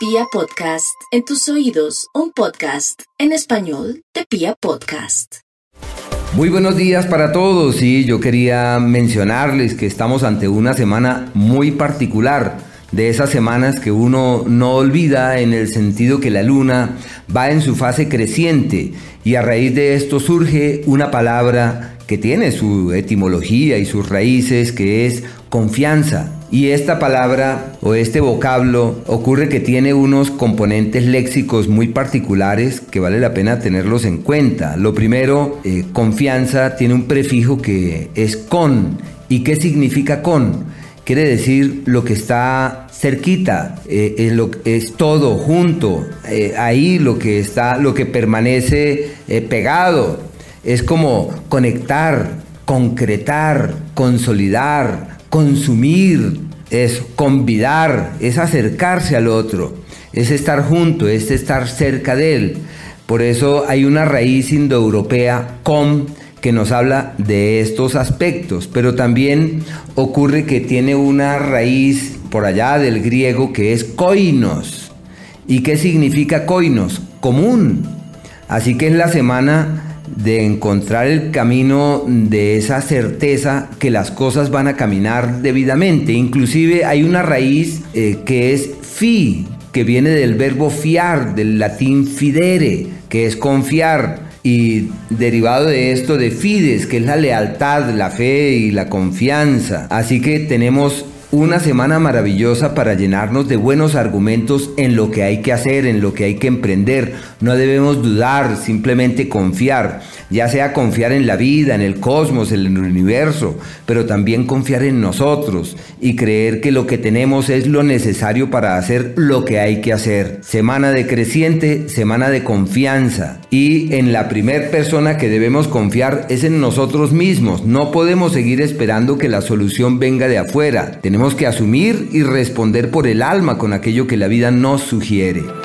Pía Podcast, en tus oídos, un podcast en español de Pía Podcast. Muy buenos días para todos. Sí, yo quería mencionarles que estamos ante una semana muy particular, de esas semanas que uno no olvida, en el sentido que la luna va en su fase creciente y a raíz de esto surge una palabra que tiene su etimología y sus raíces, que es confianza. Y esta palabra o este vocablo ocurre que tiene unos componentes léxicos muy particulares que vale la pena tenerlos en cuenta. Lo primero, confianza tiene un prefijo que es con. ¿Y qué significa con? Quiere decir lo que está cerquita, es todo junto, ahí lo que permanece pegado. Es como conectar, concretar, consolidar, consumir, es convidar, es acercarse al otro, es estar junto, es estar cerca de él. Por eso hay una raíz indoeuropea, com, que nos habla de estos aspectos, pero también ocurre que tiene una raíz por allá del griego que es koinos. ¿Y qué significa koinos? Común. Así que en la semana de encontrar el camino de esa certeza que las cosas van a caminar debidamente. Inclusive hay una raíz que es fi, que viene del verbo fiar, del latín fidere, que es confiar, y derivado de esto de fides, que es la lealtad, la fe y la confianza. Así que tenemos una semana maravillosa para llenarnos de buenos argumentos en lo que hay que hacer, en lo que hay que emprender. No debemos dudar, simplemente confiar. Ya sea confiar en la vida, en el cosmos, en el universo, pero también confiar en nosotros y creer que lo que tenemos es lo necesario para hacer lo que hay que hacer. Semana de creciente, semana de confianza. Y en la primer persona que debemos confiar es en nosotros mismos. No podemos seguir esperando que la solución venga de afuera. Tenemos que asumir y responder por el alma con aquello que la vida nos sugiere.